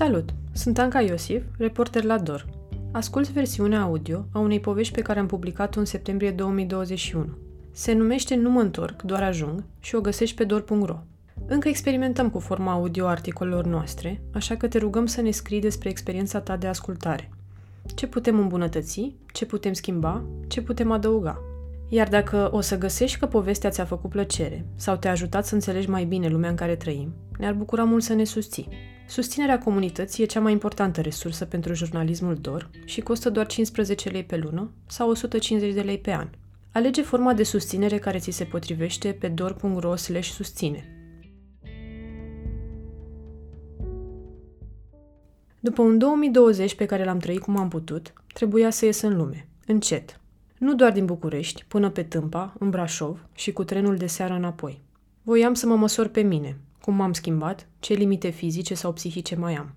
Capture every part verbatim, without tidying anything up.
Salut! Sunt Anca Iosif, reporter la D O R. Ascult versiunea audio a unei povești pe care am publicat-o în septembrie două mii douăzeci și unu. Se numește Nu mă întorc, doar ajung și o găsești pe dor punct ro. Încă experimentăm cu forma audio a articolelor noastre, așa că te rugăm să ne scrii despre experiența ta de ascultare. Ce putem îmbunătăți, ce putem schimba, ce putem adăuga. Iar dacă o să găsești că povestea ți-a făcut plăcere sau te-a ajutat să înțelegi mai bine lumea în care trăim, ne-ar bucura mult să ne susții. Susținerea comunității e cea mai importantă resursă pentru jurnalismul D O R și costă doar cincisprezece lei pe lună sau o sută cincizeci de lei pe an. Alege forma de susținere care ți se potrivește pe dor punct ro slash susține. După un două mii douăzeci pe care l-am trăit cum am putut, trebuia să ies în lume, încet. Nu doar din București, până pe Tâmpa, în Brașov și cu trenul de seară înapoi. Voiam să mă măsor pe mine, cum m-am schimbat, ce limite fizice sau psihice mai am.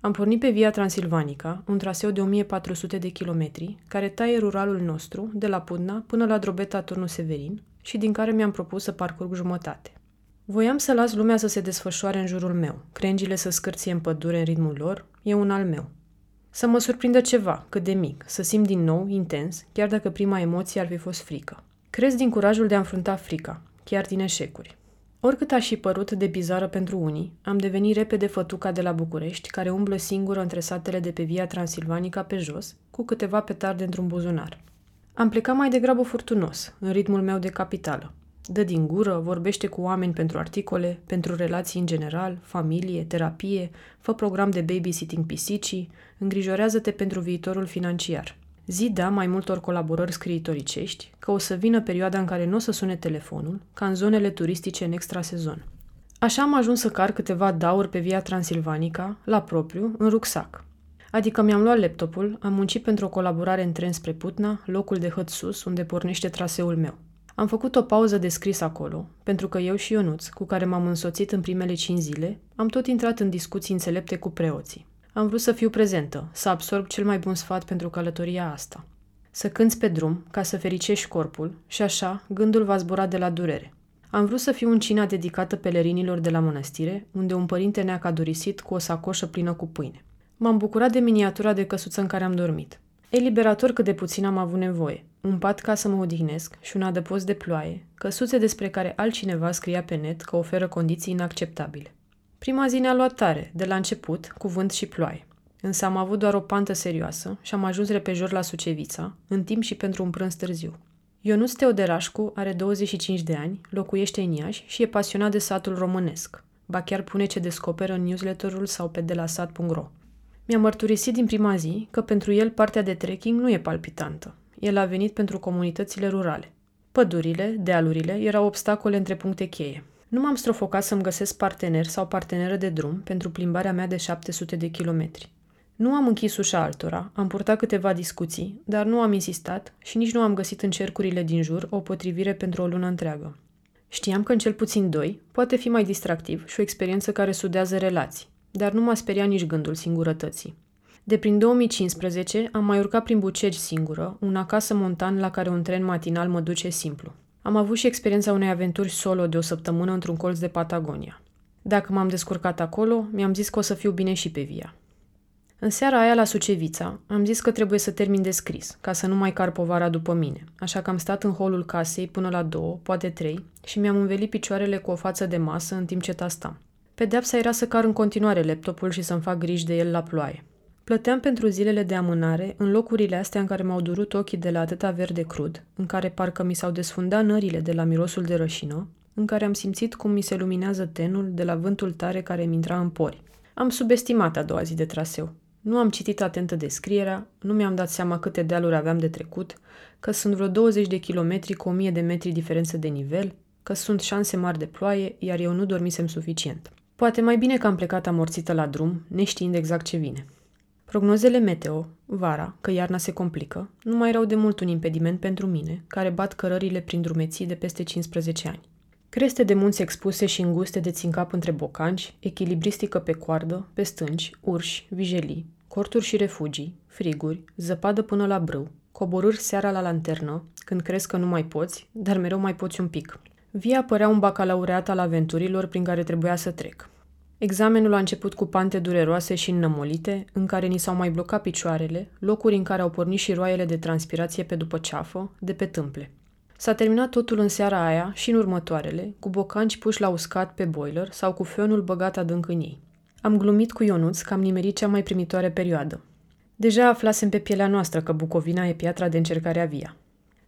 Am pornit pe Via Transilvanica, un traseu de o mie patru sute de kilometri, care taie ruralul nostru, de la Putna până la Drobeta Turnu Severin și din care mi-am propus să parcurg jumătate. Voiam să las lumea să se desfășoare în jurul meu, crengile să scârție în pădure în ritmul lor, e un al meu. Să mă surprindă ceva, cât de mic, să simt din nou, intens, chiar dacă prima emoție ar fi fost frică. Cresc din curajul de a înfrunta frica, chiar din eșecuri. Oricât a și părut de bizară pentru unii, am devenit repede fătuca de la București, care umblă singură între satele de pe Via Transilvanica pe jos, cu câteva petarde într-un buzunar. Am plecat mai degrabă furtunos, în ritmul meu de capitală. Dă din gură, vorbește cu oameni pentru articole, pentru relații în general, familie, terapie, fă program de babysitting pisicii, îngrijorează-te pentru viitorul financiar. Zida mai multor colaborări scriitoricești că o să vină perioada în care nu o să sune telefonul, ca în zonele turistice în extrasezon. Așa am ajuns să car câteva dauri pe Via Transilvanica, la propriu, în rucsac. Adică mi-am luat laptopul, am muncit pentru o colaborare în tren spre Putna, locul de hăț sus, unde pornește traseul meu. Am făcut o pauză de scris acolo, pentru că eu și Ionuț, cu care m-am însoțit în primele cinci zile, am tot intrat în discuții înțelepte cu preoții. Am vrut să fiu prezentă, să absorb cel mai bun sfat pentru călătoria asta. Să cânți pe drum, ca să fericești corpul, și așa gândul va zbura de la durere. Am vrut să fiu în cina dedicată pelerinilor de la mănăstire, unde un părinte ne-a cadorisit cu o sacoșă plină cu pâine. M-am bucurat de miniatura de căsuță în care am dormit. Eliberator cât de puțin am avut nevoie, un pat ca să mă odihnesc și un adăpost de ploaie, căsuțe despre care altcineva scria pe net că oferă condiții inacceptabile. Prima zi ne-a luat tare, de la început, cu vânt și ploaie. Însă am avut doar o pantă serioasă și am ajuns repejor la Sucevița, în timp și pentru un prânz târziu. Ionut Teoderașcu are douăzeci și cinci de ani, locuiește în Iași și e pasionat de satul românesc. Ba chiar pune ce descoperă în newsletterul sau pe de la sat punct ro. Mi-a mărturisit din prima zi că pentru el partea de trekking nu e palpitantă. El a venit pentru comunitățile rurale. Pădurile, dealurile, erau obstacole între puncte cheie. Nu m-am strofocat să-mi găsesc partener sau parteneră de drum pentru plimbarea mea de șapte sute de kilometri. Nu am închis ușa altora, am purtat câteva discuții, dar nu am insistat și nici nu am găsit în cercurile din jur o potrivire pentru o lună întreagă. Știam că în cel puțin doi poate fi mai distractiv și o experiență care sudează relații, dar nu m-a speriat nici gândul singurătății. De prin două mii cincisprezece am mai urcat prin Bucegi singură, una casă montan la care un tren matinal mă duce simplu. Am avut și experiența unei aventuri solo de o săptămână într-un colț de Patagonia. Dacă m-am descurcat acolo, mi-am zis că o să fiu bine și pe Via. În seara aia la Sucevița, am zis că trebuie să termin de scris, ca să nu mai car povara după mine, așa că am stat în holul casei până la două, poate trei, și mi-am învelit picioarele cu o față de masă în timp ce tastam. Pedeapsa era să car în continuare laptopul și să-mi fac griji de el la ploaie. Plăteam pentru zilele de amânare în locurile astea în care m-au durut ochii de la atâta verde crud, în care parcă mi s-au desfundat nările de la mirosul de rășină, în care am simțit cum mi se luminează tenul de la vântul tare care mi intra în pori. Am subestimat a doua zi de traseu. Nu am citit atentă descrierea, nu mi-am dat seama câte dealuri aveam de trecut, că sunt vreo douăzeci de kilometri cu o mie de metri diferență de nivel, că sunt șanse mari de ploaie, iar eu nu dormisem suficient. Poate mai bine că am plecat amorțită la drum, neștiind exact ce vine. Prognozele meteo, vara, că iarna se complică, nu mai erau de mult un impediment pentru mine, care bat cărările prin drumeții de peste cincisprezece ani. Creste de munți expuse și înguste de țincap între bocanci, echilibristică pe coardă, pe stânci, urși, vijelii, corturi și refugii, friguri, zăpadă până la brâu, coborâri seara la lanternă, când crezi că nu mai poți, dar mereu mai poți un pic. Via părea un bacalaureat al aventurilor prin care trebuia să trec. Examenul a început cu pante dureroase și înnămolite, în care ni s-au mai blocat picioarele, locuri în care au pornit și roaiele de transpirație pe după ceafă, de pe tâmple. S-a terminat totul în seara aia și în următoarele, cu bocanci puși la uscat pe boiler sau cu fionul băgat adânc în ei. Am glumit cu Ionuț că am nimerit cea mai primitoare perioadă. Deja aflasem pe pielea noastră că Bucovina e piatra de încercare a via.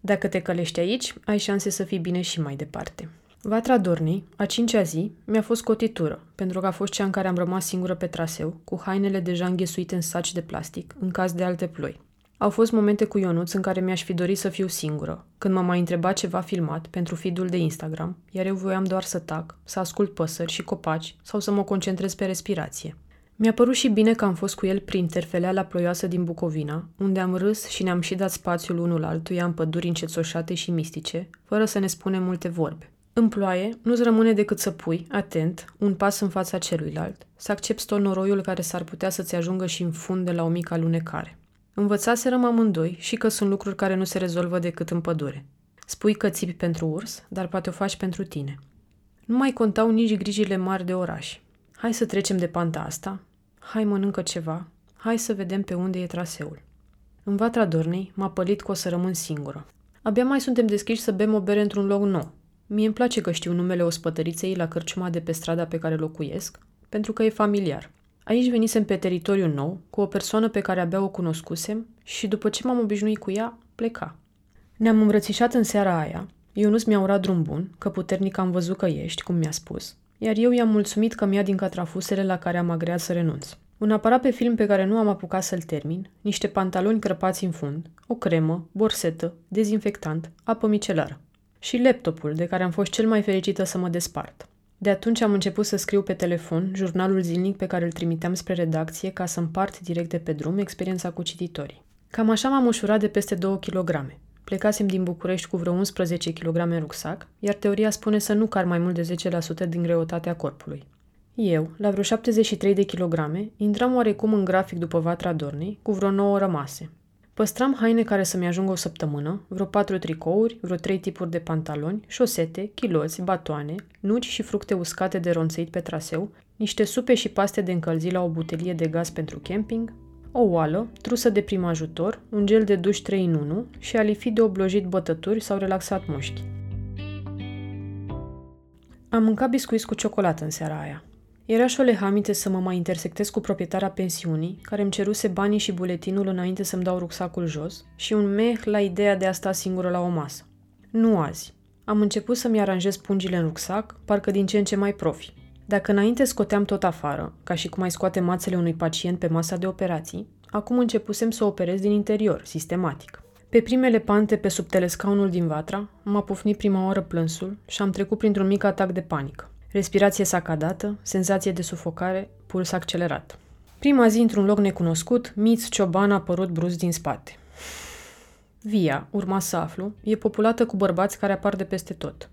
Dacă te călești aici, ai șanse să fii bine și mai departe. Vatra Dornei, a cincea zi, mi-a fost cotitură, pentru că a fost cea în care am rămas singură pe traseu, cu hainele deja înghesuite în saci de plastic, în caz de alte ploi. Au fost momente cu Ionuț în care mi-aș fi dorit să fiu singură, când m-a mai întrebat ceva filmat pentru feed-ul de Instagram, iar eu voiam doar să tac, să ascult păsări și copaci sau să mă concentrez pe respirație. Mi-a părut și bine că am fost cu el prin terfeleala ploioasă din Bucovina, unde am râs și ne-am și dat spațiul unul altuia în păduri încețoșate și mistice, fără să ne spunem multe vorbe. În ploaie, nu-ți rămâne decât să pui, atent, un pas în fața celuilalt, să accepți tot noroiul care s-ar putea să-ți ajungă și în fund de la o mică alunecare. Învățaserăm amândoi și că sunt lucruri care nu se rezolvă decât în pădure. Spui că țipi pentru urs, dar poate o faci pentru tine. Nu mai contau nici grijile mari de oraș. Hai să trecem de panta asta, hai mănâncă ceva, hai să vedem pe unde e traseul. În Vatra Dornei m-a pălit că o să rămân singură. Abia mai suntem deschiși să bem o bere într-un loc nou. Mie îmi place că știu numele ospătăriței la cărciuma de pe strada pe care locuiesc, pentru că e familiar. Aici venisem pe teritoriu nou, cu o persoană pe care abia o cunoscusem și după ce m-am obișnuit cu ea, pleca. Ne-am îmbrățișat în seara aia, Ionuț mi-a urat drum bun, că puternic am văzut că ești, cum mi-a spus, iar eu i-am mulțumit că mi-a din catrafusele la care am agreat să renunț. Un aparat pe film pe care nu am apucat să-l termin, niște pantaloni crăpați în fund, o cremă, borsetă, dezinfectant, apă micelară. Și laptopul, de care am fost cel mai fericită să mă despart. De atunci am început să scriu pe telefon jurnalul zilnic pe care îl trimiteam spre redacție ca să împart direct de pe drum experiența cu cititorii. Cam așa m-am ușurat de peste două kilograme. Plecasem din București cu vreo unsprezece kilograme în rucsac, iar teoria spune să nu car mai mult de zece la sută din greutatea corpului. Eu, la vreo șaptezeci și trei de kilograme, intram oarecum în grafic după Vatra Dornei, cu vreo nouă rămase. Păstram haine care să-mi ajungă o săptămână, vreo patru tricouri, vreo trei tipuri de pantaloni, șosete, chiloți, batoane, nuci și fructe uscate de ronțăit pe traseu, niște supe și paste de încălzit la o butelie de gaz pentru camping, o oală, trusă de prim ajutor, un gel de duș trei în unu și alifit de oblojit bătături sau relaxat mușchi. Am mâncat biscuiți cu ciocolată în seara aia. Era șolehamite să mă mai intersectez cu proprietarea pensiunii, care îmi ceruse banii și buletinul înainte să-mi dau rucsacul jos, și un meh la ideea de a sta singură la o masă. Nu azi. Am început să-mi aranjez pungile în rucsac, parcă din ce în ce mai profi. Dacă înainte scoteam tot afară, ca și cum ai scoate mațele unui pacient pe masa de operații, acum începusem să operez din interior, sistematic. Pe primele pante pe sub telescaunul din Vatra, m-a pufnit prima oară plânsul și am trecut printr-un mic atac de panică. Respirație sacadată, senzație de sufocare, puls accelerat. Prima zi, într-un loc necunoscut, Miț Cioban a apărut brusc din spate. Via, urma să aflu, e populată cu bărbați care apar de peste tot.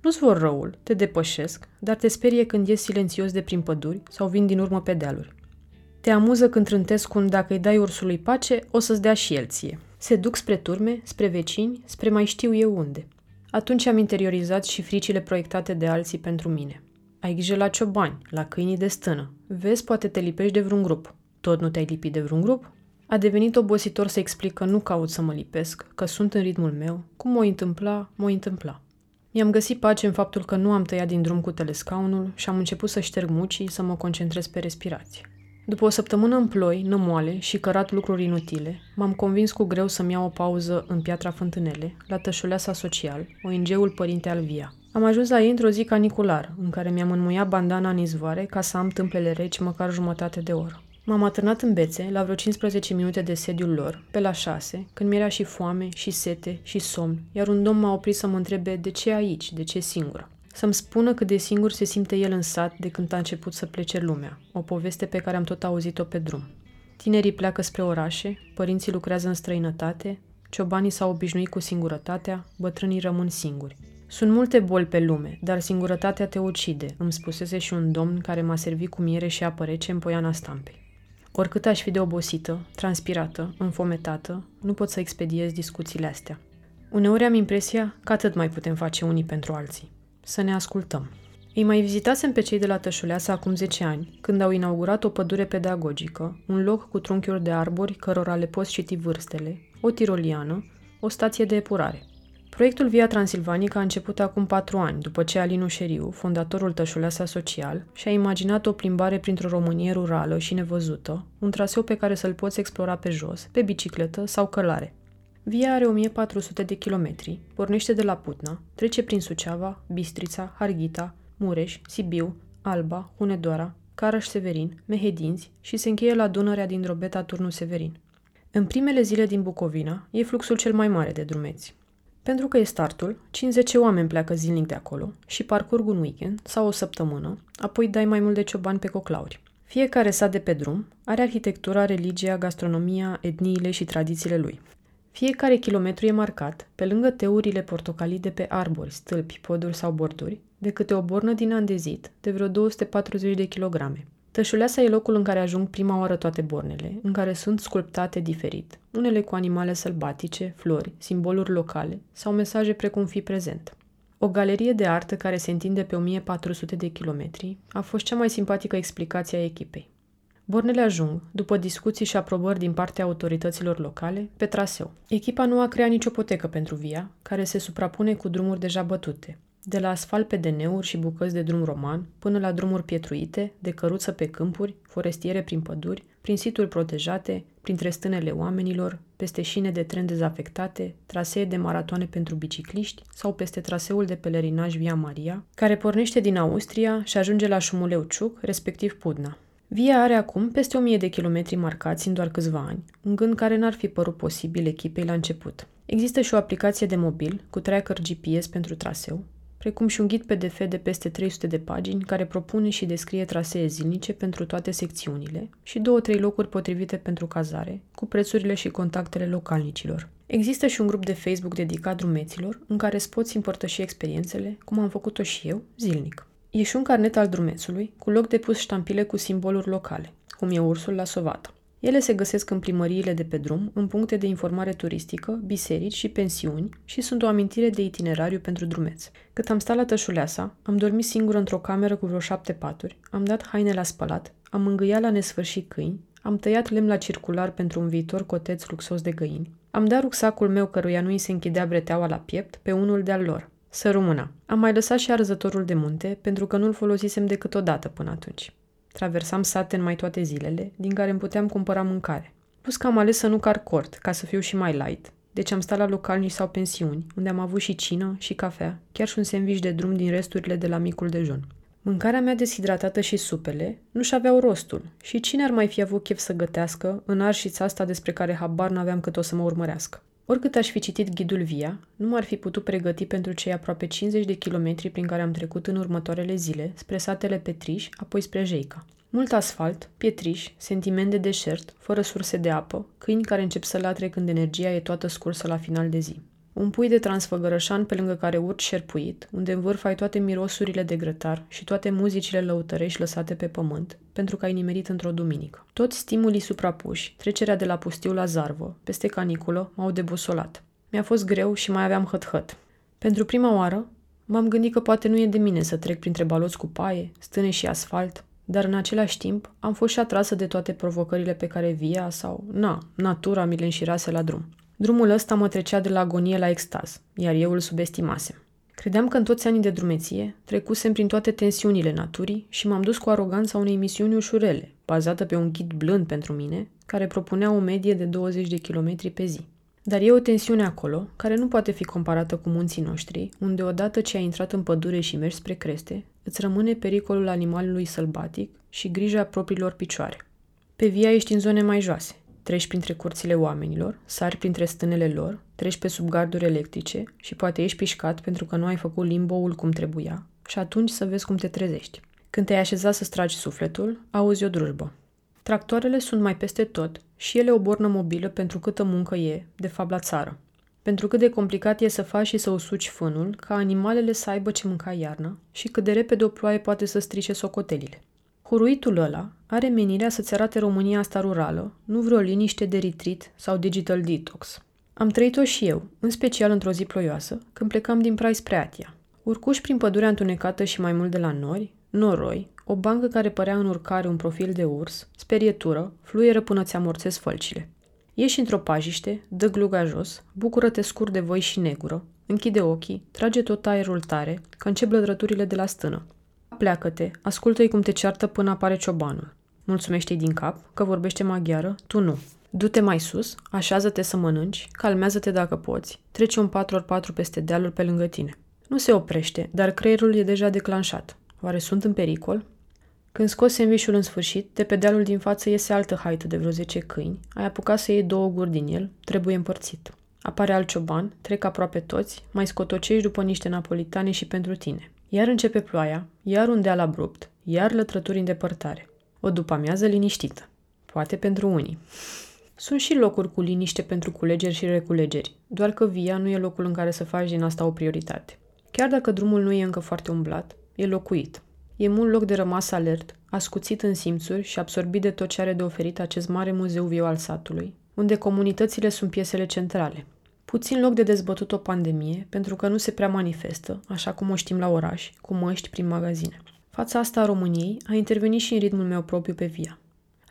Nu-ți vor răul, te depășesc, dar te sperie când ies silențios de prin păduri sau vin din urmă pe dealuri. Te amuză când trântesc cum dacă îi dai ursului pace, o să-ți dea și el ție. Se duc spre turme, spre vecini, spre mai știu eu unde. Atunci am interiorizat și fricile proiectate de alții pentru mine. Ai grijă la ciobani, la câinii de stână. Vezi, poate te lipești de vreun grup. Tot nu te-ai lipit de vreun grup? A devenit obositor să explic că nu caut să mă lipesc, că sunt în ritmul meu, cum m-o întâmpla, m-o întâmpla. Mi-am găsit pace în faptul că nu am tăiat din drum cu telescaunul și am început să șterg mucii, să mă concentrez pe respirație. După o săptămână în ploi, nămoale și cărat lucruri inutile, m-am convins cu greu să-mi iau o pauză în Piatra Fântânele, la Tășuleasa Social, O N G-ul părinte al Via. Am ajuns la ei într-o zi caniculară, în care mi-am înmuiat bandana în izvoare ca să am tâmplele reci măcar jumătate de oră. M-am atârnat în bețe la vreo cincisprezece minute de sediul lor, pe la șase, când mi-era și foame, și sete, și somn, iar un domn m-a oprit să mă întrebe de ce aici, de ce singură. Să-mi spună cât de singur se simte el în sat de când a început să plece lumea, o poveste pe care am tot auzit-o pe drum. Tinerii pleacă spre orașe, părinții lucrează în străinătate, ciobanii s-au obișnuit cu singurătatea, bătrânii rămân singuri. Sunt multe boli pe lume, dar singurătatea te ucide, îmi spusese și un domn care m-a servit cu miere și apă rece în Poiana Stampei. Oricât aș fi de obosită, transpirată, înfometată, nu pot să expediez discuțiile astea. Uneori am impresia că atât mai putem face unii pentru alții. Să ne ascultăm. Ei mai vizitasem pe cei de la Tășuleasa acum zece ani, când au inaugurat o pădure pedagogică, un loc cu trunchiuri de arbori cărora le poți citi vârstele, o tiroliană, o stație de epurare. Proiectul Via Transilvanica a început acum patru ani, după ce Alinu Șeriu, fondatorul Tășuleasa Social, și-a imaginat o plimbare printr-o Românie rurală și nevăzută, un traseu pe care să-l poți explora pe jos, pe bicicletă sau călare. Via are o mie patru sute de kilometri, pornește de la Putna, trece prin Suceava, Bistrița, Harghita, Mureș, Sibiu, Alba, Hunedoara, Caraș-Severin, Mehedinți și se încheie la Dunărea din Drobeta Turnu Severin. În primele zile din Bucovina e fluxul cel mai mare de drumeți. Pentru că e startul, cincizeci de oameni pleacă zilnic de acolo și parcurg un weekend sau o săptămână, apoi dai mai mult de ciobani pe coclauri. Fiecare sat de pe drum are arhitectura, religia, gastronomia, etniile și tradițiile lui. Fiecare kilometru e marcat, pe lângă teurile portocalii de pe arbori, stâlpi, poduri sau borduri, de câte o bornă din andezit de vreo două sute patruzeci de kilograme. Tășuleasa e locul în care ajung prima oară toate bornele, în care sunt sculptate diferit, unele cu animale sălbatice, flori, simboluri locale sau mesaje precum "Fi prezent". O galerie de artă care se întinde pe o mie patru sute de kilometri a fost cea mai simpatică explicație a echipei. Bornele ajung, după discuții și aprobări din partea autorităților locale, pe traseu. Echipa nu a creat nicio potecă pentru via, care se suprapune cu drumuri deja bătute, de la asfalt pe deneuri și bucăți de drum roman, până la drumuri pietruite, de căruță pe câmpuri, forestiere prin păduri, prin situri protejate, printre stânele oamenilor, peste șine de tren dezafectate, trasee de maratoane pentru bicicliști sau peste traseul de pelerinaj Via Maria, care pornește din Austria și ajunge la Șumuleu-Ciuc, respectiv Putna. Via are acum peste o mie de kilometri marcați în doar câțiva ani, un gând care n-ar fi părut posibil echipei la început. Există și o aplicație de mobil cu tracker G P S pentru traseu, precum și un ghid P D F de peste trei sute de pagini care propune și descrie trasee zilnice pentru toate secțiunile și două-trei locuri potrivite pentru cazare, cu prețurile și contactele localnicilor. Există și un grup de Facebook dedicat drumeților, în care îți poți împărtăși experiențele, cum am făcut-o și eu, zilnic. E și un carnet al drumețului, cu loc de pus ștampile cu simboluri locale, cum e ursul la sovată. Ele se găsesc în primăriile de pe drum, în puncte de informare turistică, biserici și pensiuni și sunt o amintire de itinerariu pentru drumeți. Cât am stat la Tășuleasa, am dormit singură într-o cameră cu vreo șapte paturi, am dat haine la spălat, am mângâiat la nesfârșit câini, am tăiat lemn la circular pentru un viitor coteț luxos de găini, am dat rucsacul meu căruia nu i se închidea breteaua la piept pe unul de-al lor. Să rămână. Am mai lăsat și arzătorul de munte, pentru că nu-l folosisem decât o dată până atunci. Traversam sate în mai toate zilele, din care îmi puteam cumpăra mâncare. Plus că am ales să nu car cort, ca să fiu și mai light, deci am stat la localnici sau pensiuni, unde am avut și cină, și cafea, chiar și un sandwich de drum din resturile de la micul dejun. Mâncarea mea deshidratată și supele nu-și aveau rostul și cine ar mai fi avut chef să gătească în arșița asta despre care habar n-aveam cât o să mă urmărească. Oricât aș fi citit ghidul Via, nu m-ar fi putut pregăti pentru cei aproape cincizeci de kilometri prin care am trecut în următoarele zile, spre satele Petriș, apoi spre Jeica. Mult asfalt, pietriș, sentiment de deșert, fără surse de apă, câini care încep să latre când energia e toată scursă la final de zi. Un pui de transfăgărășan pe lângă care urci șerpuit, unde în vârf ai toate mirosurile de grătar și toate muzicile lăutărești lăsate pe pământ, pentru că ai nimerit într-o duminică. Toți stimulii suprapuși, trecerea de la pustiu la zarvă, peste caniculă, m-au debosolat. Mi-a fost greu și mai aveam hăt-hăt. Pentru prima oară, m-am gândit că poate nu e de mine să trec printre baloți cu paie, stâne și asfalt, dar în același timp am fost și atrasă de toate provocările pe care via sau, na, natura mi le înșirase la drum. Drumul ăsta mă trecea de la agonie la extaz, iar eu îl subestimasem. Credeam că în toți anii de drumeție trecusem prin toate tensiunile naturii și m-am dus cu aroganța unei misiuni ușurele, bazată pe un ghid blând pentru mine, care propunea o medie de douăzeci de kilometri pe zi. Dar e o tensiune acolo, care nu poate fi comparată cu munții noștri, unde odată ce ai intrat în pădure și mergi spre creste, îți rămâne pericolul animalului sălbatic și grija propriilor picioare. Pe via ești în zone mai joase. Treci printre curțile oamenilor, sari printre stânele lor, treci pe sub garduri electrice și poate ești pișcat pentru că nu ai făcut limboul cum trebuia și atunci să vezi cum te trezești. Când te-ai așezat să stragi sufletul, auzi o drujbă. Tractoarele sunt mai peste tot și ele o bornă mobilă pentru câtă muncă e, de fapt la țară. Pentru cât de complicat e să faci și să usuci fânul, ca animalele să aibă ce mânca iarna și cât de repede o ploaie poate să strice socotelile. Huruitul ăla are menirea să-ți arate România asta rurală, nu vreo liniște de retreat sau digital detox. Am trăit-o și eu, în special într-o zi ploioasă, când plecam din Prai spre Atia. Urcuși prin pădurea întunecată și mai mult de la nori, noroi, o bancă care părea în urcare un profil de urs, sperietură, fluieră până ți-amorțesc fălcile. Ieși într-o pajiște, dă gluga jos, bucură-te scurt de voi și negură, închide ochii, trage tot aerul tare, că încep lătrăturile de la stână. Pleacă-te, ascultă-i cum te ceartă până apare ciobanul. Mulțumește-i din cap, că vorbește maghiară, tu nu. Du-te mai sus, așează-te să mănânci, calmează-te dacă poți, trece un patru pe patru peste dealul pe lângă tine. Nu se oprește, dar creierul e deja declanșat. Oare sunt în pericol? Când scoți sandvișul în sfârșit, de pe dealul din față iese altă haită de vreo zece câini, ai apucat să iei două guri din el, trebuie împărțit. Apare alt cioban, trec aproape toți, mai scotocești după niște napolitane și pentru tine. Iar începe ploaia, iar un deal abrupt, iar lătrături în depărtare. O după-amiază liniștită. Poate pentru unii. Sunt și locuri cu liniște pentru culegeri și reculegeri, doar că Via nu e locul în care să faci din asta o prioritate. Chiar dacă drumul nu e încă foarte umblat, e locuit. E mult loc de rămas alert, ascuțit în simțuri și absorbit de tot ce are de oferit acest mare muzeu viu al satului, unde comunitățile sunt piesele centrale. Puțin loc de dezbătut o pandemie, pentru că nu se prea manifestă, așa cum o știm la oraș, cu măști prin magazine. Fața asta a României a intervenit și în ritmul meu propriu pe Via.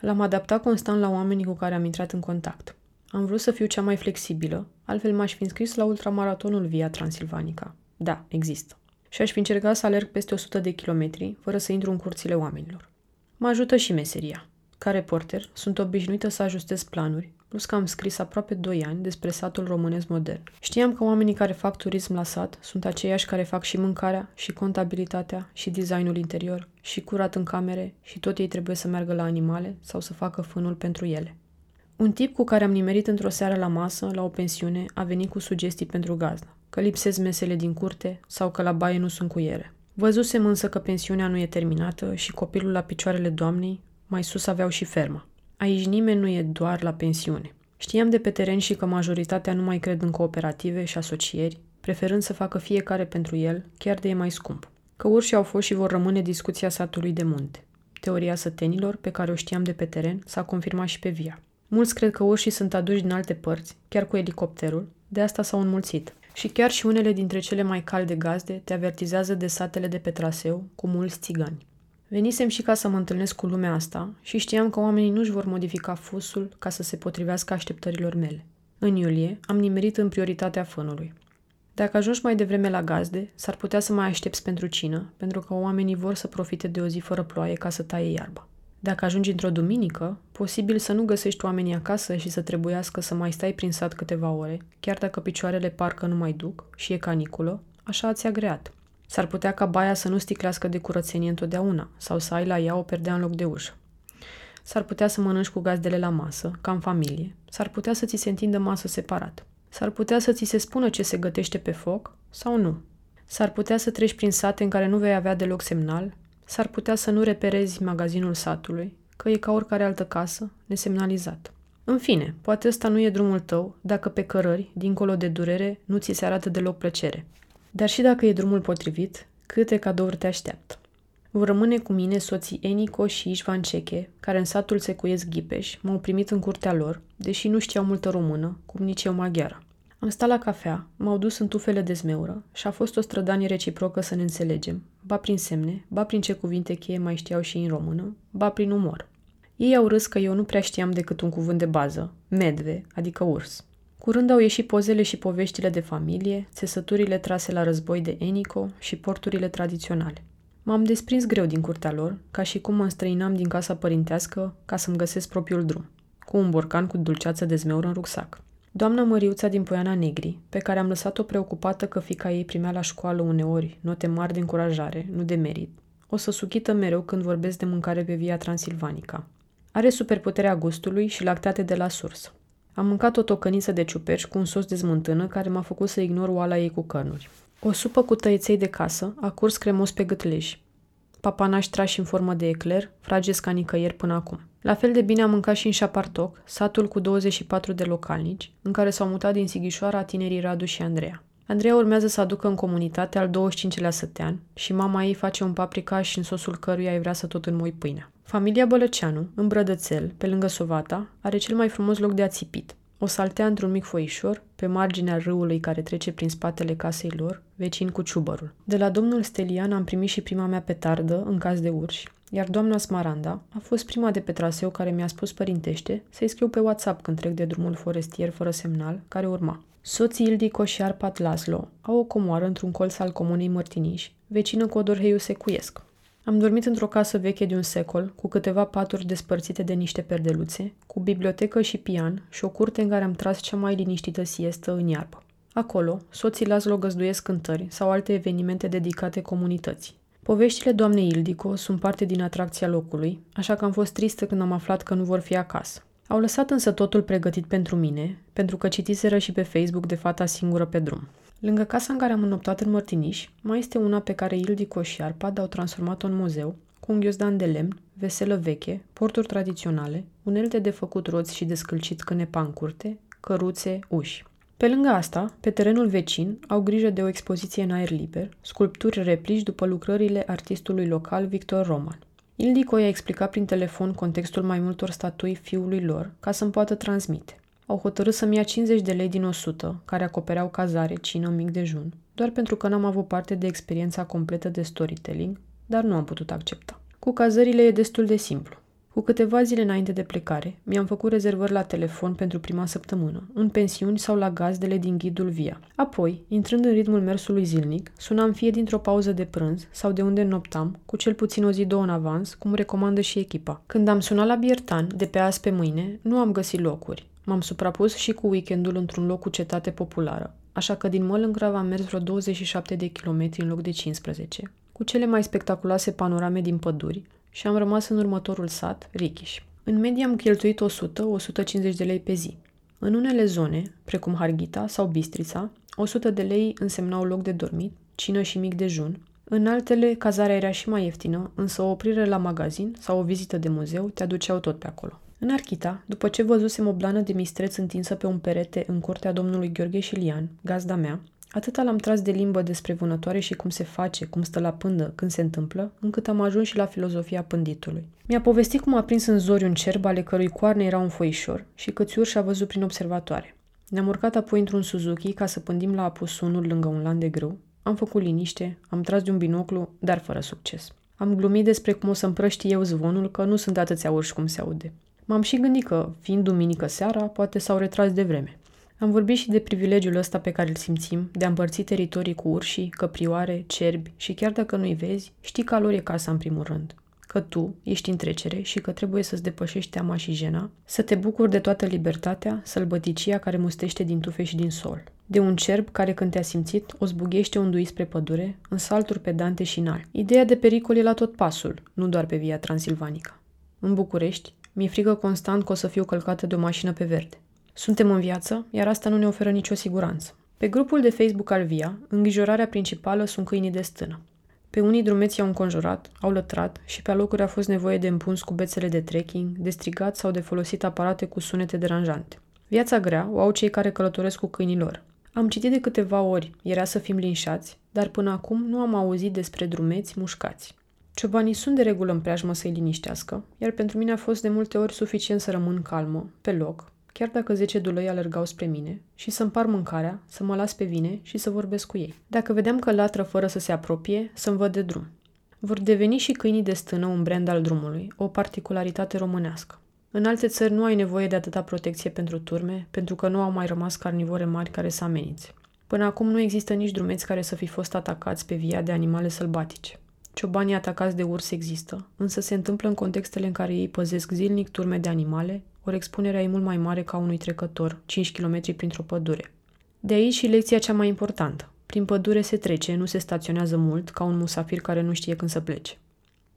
L-am adaptat constant la oamenii cu care am intrat în contact. Am vrut să fiu cea mai flexibilă, altfel m-aș fi înscris la ultramaratonul Via Transilvanica. Da, există. Și aș fi încercat să alerg peste o sută de kilometri, fără să intru în curțile oamenilor. Mă ajută și meseria. Ca reporter, sunt obișnuită să ajustez planuri, plus că am scris aproape doi ani despre satul românesc modern. Știam că oamenii care fac turism la sat sunt aceiași care fac și mâncarea, și contabilitatea, și designul interior, și curat în camere, și tot ei trebuie să meargă la animale sau să facă fânul pentru ele. Un tip cu care am nimerit într-o seară la masă, la o pensiune, a venit cu sugestii pentru gazdă, că lipsesc mesele din curte sau că la baie nu sunt cuiere. Văzusem însă că pensiunea nu e terminată și copilul la picioarele doamnei, mai sus aveau și ferma. Aici nimeni nu e doar la pensiune. Știam de pe teren și că majoritatea nu mai cred în cooperative și asocieri, preferând să facă fiecare pentru el, chiar de e mai scump. Că urșii au fost și vor rămâne discuția satului de munte. Teoria sătenilor, pe care o știam de pe teren, s-a confirmat și pe Via. Mulți cred că urșii sunt aduși din alte părți, chiar cu elicopterul, de asta s-au înmulțit. Și chiar și unele dintre cele mai calde gazde te avertizează de satele de pe traseu cu mulți țigani. Venisem și ca să mă întâlnesc cu lumea asta și știam că oamenii nu-și vor modifica fusul ca să se potrivească așteptărilor mele. În iulie am nimerit în prioritatea fânului. Dacă ajungi mai devreme la gazde, s-ar putea să mai aștepți pentru cină, pentru că oamenii vor să profite de o zi fără ploaie ca să taie iarba. Dacă ajungi într-o duminică, posibil să nu găsești oamenii acasă și să trebuiască să mai stai prin sat câteva ore, chiar dacă picioarele parcă nu mai duc și e caniculă, așa ți-a great. S-ar putea ca baia să nu sticlească de curățenie întotdeauna sau să ai la ea o perdea în loc de ușă. S-ar putea să mănânci cu gazdele la masă, ca în familie, s-ar putea să ți se întindă masă separat. S-ar putea să ți se spună ce se gătește pe foc sau nu. S-ar putea să treci prin sate în care nu vei avea deloc semnal, s-ar putea să nu reperezi magazinul satului, că e ca oricare altă casă, nesemnalizat. În fine, poate ăsta nu e drumul tău dacă pe cărări, dincolo de durere, nu ți se arată deloc plăcere. Dar și dacă e drumul potrivit, câte cadouri te așteaptă. Vor rămâne cu mine soții Enico și Ișvan Ceche, care în satul Secuiesc Ghipeș m-au primit în curtea lor, deși nu știau multă română, cum nici eu maghiară. Am stat la cafea, m-au dus în tufele de zmeură și a fost o strădanie reciprocă să ne înțelegem, ba prin semne, ba prin ce cuvinte cheie mai știau și în română, ba prin umor. Ei au râs că eu nu prea știam decât un cuvânt de bază, medve, adică urs. Curând au ieșit pozele și poveștile de familie, țesăturile trase la război de Enico și porturile tradiționale. M-am desprins greu din curtea lor, ca și cum mă înstrăinam din casa părintească ca să-mi găsesc propriul drum, cu un borcan cu dulceață de zmeură în rucsac. Doamna Măriuța din Poiana Negri, pe care am lăsat-o preocupată că fiica ei primea la școală uneori note mari de încurajare, nu de merit, o să suchită mereu când vorbesc de mâncare pe Via Transilvanica. Are superputerea gustului și lactate de la sursă. Am mâncat o tocăniță de ciuperci cu un sos de smântână care m-a făcut să ignor oala ei cu cărnuri. O supă cu tăieței de casă a curs cremos pe gâtlej. Papanași trași în formă de ecler, fragezi ca nicăieri până acum. La fel de bine am mâncat și în Șapartoc, satul cu douăzeci și patru de localnici, în care s-au mutat din Sighișoara tinerii Radu și Andreea. Andreea urmează să aducă în comunitate al douăzeci și cincilea sătean și mama ei face un papricaș în sosul căruia îi vrea să tot înmoi pâinea. Familia Bălăceanu, în Brădățel, pe lângă Sovata, are cel mai frumos loc de ațipit. O saltea într-un mic foișor, pe marginea râului care trece prin spatele casei lor, vecin cu ciubărul. De la domnul Stelian am primit și prima mea petardă, în caz de urși, iar doamna Smaranda a fost prima de pe traseu care mi-a spus părintește să-i scriu pe WhatsApp când trec de drumul forestier fără semnal, care urma. Soții Ildikó și Arpat Laszlo au o comoară într-un colț al comunei Mărtiniș, vecină cu Odorheiu Secuiesc. Am dormit într-o casă veche de un secol, cu câteva paturi despărțite de niște perdeluțe, cu bibliotecă și pian și o curte în care am tras cea mai liniștită siestă în iarbă. Acolo, soții Laszlo găzduiesc cântări sau alte evenimente dedicate comunității. Poveștile doamnei Ildikó sunt parte din atracția locului, așa că am fost tristă când am aflat că nu vor fi acasă. Au lăsat însă totul pregătit pentru mine, pentru că citiseră și pe Facebook de fata singură pe drum. Lângă casa în care am înnoptat în Mărtiniș, mai este una pe care Ildikó și Arpad au transformat-o în muzeu, cu un ghiozdan de lemn, veselă veche, porturi tradiționale, unelte de făcut roți și de scâlcit cânepa în curte, căruțe, uși. Pe lângă asta, pe terenul vecin, au grijă de o expoziție în aer liber, sculpturi replici după lucrările artistului local Victor Roman. Ildikó i-a explicat prin telefon contextul mai multor statui fiului lor, ca să-mi poată transmite. Au hotărât să-mi ia cincizeci de lei din o sută, care acopereau cazare, cină, mic dejun, doar pentru că n-am avut parte de experiența completă de storytelling, dar nu am putut accepta. Cu cazările e destul de simplu. Cu câteva zile înainte de plecare, mi-am făcut rezervări la telefon pentru prima săptămână, în pensiuni sau la gazdele din ghidul Via. Apoi, intrând în ritmul mersului zilnic, sunam fie dintr-o pauză de prânz sau de unde noptam, cu cel puțin o zi două în avans, cum recomandă și echipa. Când am sunat la Biertan, de pe azi pe mâine, nu am găsit locuri. M-am suprapus și cu weekendul într-un loc cu cetate populară, așa că din Mălângrav am mers vreo douăzeci și șapte de kilometri în loc de cincisprezece, cu cele mai spectaculoase panorame din păduri, și am rămas în următorul sat, Richiș. În medie am cheltuit o sută - o sută cincizeci de lei pe zi. În unele zone, precum Harghita sau Bistrița, o sută de lei însemnau loc de dormit, cină și mic dejun. În altele, cazarea era și mai ieftină, însă o oprire la magazin sau o vizită de muzeu te aduceau tot pe acolo. În Archita, după ce văzusem o blană de mistreț întinsă pe un perete în curtea domnului Gheorghe Șilian, gazda mea, atâta l-am tras de limbă despre vânătoare și cum se face, cum stă la pândă, când se întâmplă, încât am ajuns și la filozofia pânditului. Mi-a povestit cum a prins în zori un cerb ale cărui coarne era un foișor și câți urși a văzut prin observatoare. Ne-am urcat apoi într-un Suzuki ca să pândim la apusunul lângă un lan de grâu. Am făcut liniște, am tras de un binoclu, dar fără succes. Am glumit despre cum o să împrăști eu zvonul că nu sunt atâția urși cum se aude. M-am și gândit că, fiind duminică seara, poate s-au retras de vreme. Am vorbit și de privilegiul ăsta pe care îl simțim, de a împărți teritorii cu urși, căprioare, cerbi și chiar dacă nu-i vezi, știi că a lor e casa în primul rând. Că tu ești în trecere și că trebuie să-ți depășești teama și jena, să te bucuri de toată libertatea, sălbăticia care mustește din tufe și din sol. De un cerb care când te-a simțit o zbughește undui spre pădure, în salturi pedante și înalți. Ideea de pericol e la tot pasul, nu doar pe Via Transilvanica. În București, mi-e frică constant că o să fiu călcată de o mașină pe verde. Suntem în viață, iar asta nu ne oferă nicio siguranță. Pe grupul de Facebook al Via, îngrijorarea principală sunt câinii de stână. Pe unii drumeți i-au înconjurat, au lătrat și pe alocuri a fost nevoie de împuns cu bețele de trekking, de strigat sau de folosit aparate cu sunete deranjante. Viața grea o au cei care călătoresc cu câinii lor. Am citit de câteva ori, era să fim linșați, dar până acum nu am auzit despre drumeți mușcați. Ciobanii sunt de regulă în preajmă să-i liniștească, iar pentru mine a fost de multe ori suficient să rămân calmă, pe loc, chiar dacă zece duloi alergau spre mine, și să împar mâncarea, să mă las pe vine și să vorbesc cu ei. Dacă vedeam că latră fără să se apropie, să-mi văd de drum. Vor deveni și câinii de stână un brand al drumului, o particularitate românească. În alte țări nu ai nevoie de atâta protecție pentru turme, pentru că nu au mai rămas carnivore mari care să amenințe. Până acum nu există nici drumeți care să fi fost atacați pe Via de animale sălbatice. Ciobanii atacați de urs există, însă se întâmplă în contextele în care ei păzesc zilnic turme de animale, ori expunerea e mult mai mare ca unui trecător, cinci kilometri printr-o pădure. De aici și lecția cea mai importantă. Prin pădure se trece, nu se staționează mult, ca un musafir care nu știe când să plece.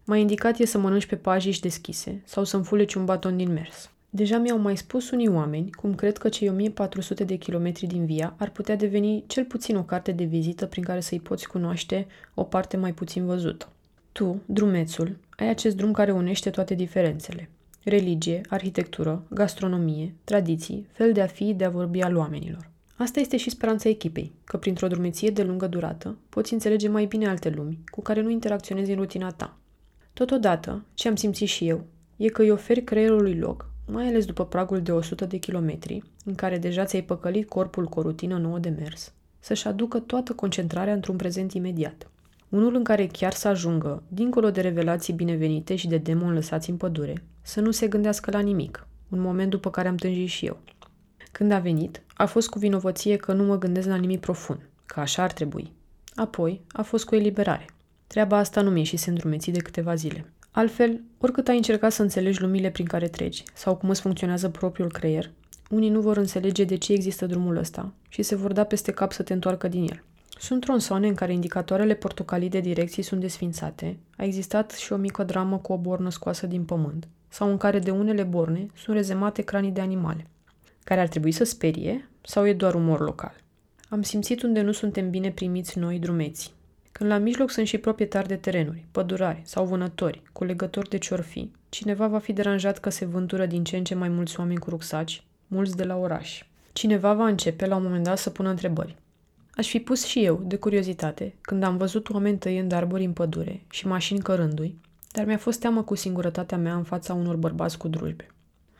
Mai indicat e să mănânci pe pajiști deschise sau să înfuleci un baton din mers. Deja mi-au mai spus unii oameni cum cred că cei o mie patru sute de kilometri din Via ar putea deveni cel puțin o carte de vizită prin care să-i poți cunoaște o parte mai puțin văzută. Tu, drumețul, ai acest drum care unește toate diferențele. Religie, arhitectură, gastronomie, tradiții, fel de a fi, de a vorbi al oamenilor. Asta este și speranța echipei, că printr-o drumeție de lungă durată poți înțelege mai bine alte lumi cu care nu interacționezi în rutina ta. Totodată, ce am simțit și eu, e că îi oferi creierului loc, mai ales după pragul de o sută de kilometri, în care deja ți-ai păcălit corpul cu o rutină nouă de mers, să-și aducă toată concentrarea într-un prezent imediat. Unul în care chiar să ajungă, dincolo de revelații binevenite și de demoni lăsați în pădure, să nu se gândească la nimic, un moment după care am tânjit și eu. Când a venit, a fost cu vinovăție că nu mă gândesc la nimic profund, că așa ar trebui. Apoi a fost cu eliberare. Treaba asta nu mi-a ieșit îndrumeții de câteva zile. Altfel, oricât ai încercat să înțelegi lumile prin care treci sau cum îți funcționează propriul creier, unii nu vor înțelege de ce există drumul ăsta și se vor da peste cap să te întoarcă din el. Sunt tronsoane în care indicatoarele portocalii de direcții sunt desfințate, a existat și o mică dramă cu o bornă scoasă din pământ, sau în care de unele borne sunt rezemate cranii de animale, care ar trebui să sperie sau e doar umor local. Am simțit unde nu suntem bine primiți noi drumeții. Când la mijloc sunt și proprietari de terenuri, pădurari sau vânători, culegători de ciorfi, cineva va fi deranjat că se vântură din ce în ce mai mulți oameni cu rucsaci, mulți de la oraș. Cineva va începe la un moment dat să pună întrebări. Aș fi pus și eu, de curiozitate, când am văzut oameni tăiând arbori în pădure și mașini cărându-i, dar mi-a fost teamă cu singurătatea mea în fața unor bărbați cu drujbe.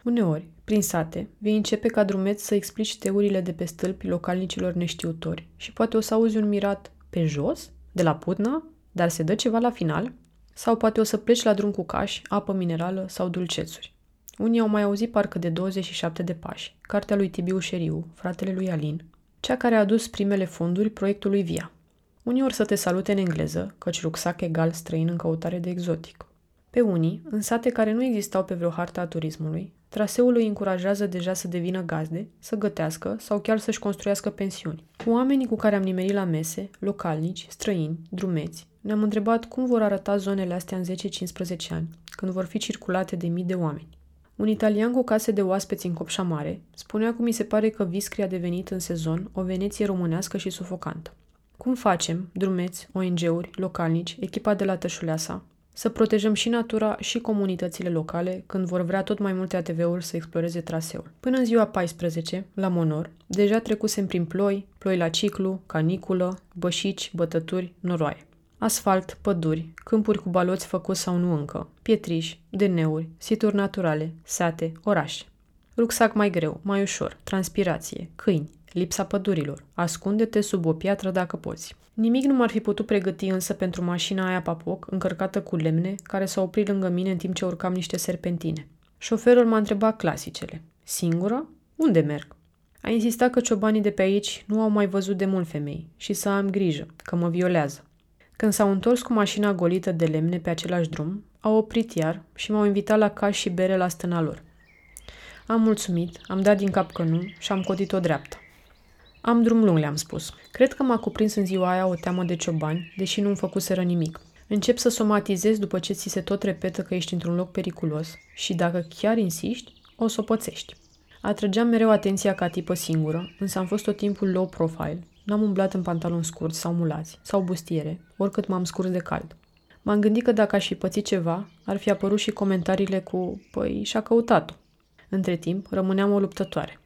Uneori, prin sate, vei începe ca drumeț să explici teurile de pe stâlpi localnicilor neștiutori și poate o să auzi un mirat pe jos, de la Putna, dar se dă ceva la final, sau poate o să pleci la drum cu caș, apă minerală sau dulcețuri. Unii au mai auzit parcă de douăzeci și șapte de pași, cartea lui Tibiu Șeriu, fratele lui Alin, cea care a adus primele fonduri proiectului Via. Unii or să te salute în engleză, căci rucsac egal străin în căutare de exotic. Pe unii, în sate care nu existau pe vreo harta a turismului, traseul îi încurajează deja să devină gazde, să gătească sau chiar să-și construiască pensiuni. Cu oamenii cu care am nimerit la mese, localnici, străini, drumeți, ne-am întrebat cum vor arăta zonele astea în zece-cincisprezece ani, când vor fi circulate de mii de oameni. Un italian cu case de oaspeți în Copșa Mare spunea cum mi se pare că Viscri a devenit în sezon o Veneție românească și sufocantă. Cum facem, drumeți, O N G-uri, localnici, echipa de la Tășuleasa, să protejăm și natura și comunitățile locale când vor vrea tot mai multe A T V-uri să exploreze traseul? Până în ziua paisprezece, la Monor, deja trecusem prin ploi, ploi la ciclu, caniculă, bășici, bătături, noroaie. Asfalt, păduri, câmpuri cu baloți făcuți sau nu încă, pietriși, deneuri, situri naturale, sate, orașe. Rucsac mai greu, mai ușor, transpirație, câini, lipsa pădurilor, ascunde-te sub o piatră dacă poți. Nimic nu m-ar fi putut pregăti însă pentru mașina aia papoc, încărcată cu lemne, care s-a oprit lângă mine în timp ce urcam niște serpentine. Șoferul m-a întrebat clasicele. Singură? Unde merg? A insistat că ciobanii de pe aici nu au mai văzut de mult femei și să am grijă, că mă violează. Când s-au întors cu mașina golită de lemne pe același drum, au oprit iar și m-au invitat la caș și bere la stâna lor. Am mulțumit, am dat din cap că nu și am codit-o dreaptă. Am drum lung, le-am spus. Cred că m-a cuprins în ziua aia o teamă de ciobani, deși nu-mi făcuseră nimic. Încep să somatizez după ce ți se tot repetă că ești într-un loc periculos și dacă chiar insiști, o să o pățești. Atrăgeam mereu atenția ca tipă singură, însă am fost tot timpul low profile. N-am umblat în pantaloni scurți sau mulați, sau bustiere, oricât m-am scurs de cald. M-am gândit că dacă aș fi pățit ceva, ar fi apărut și comentariile cu „păi, și-a căutat-o”. Între timp, rămâneam o luptătoare.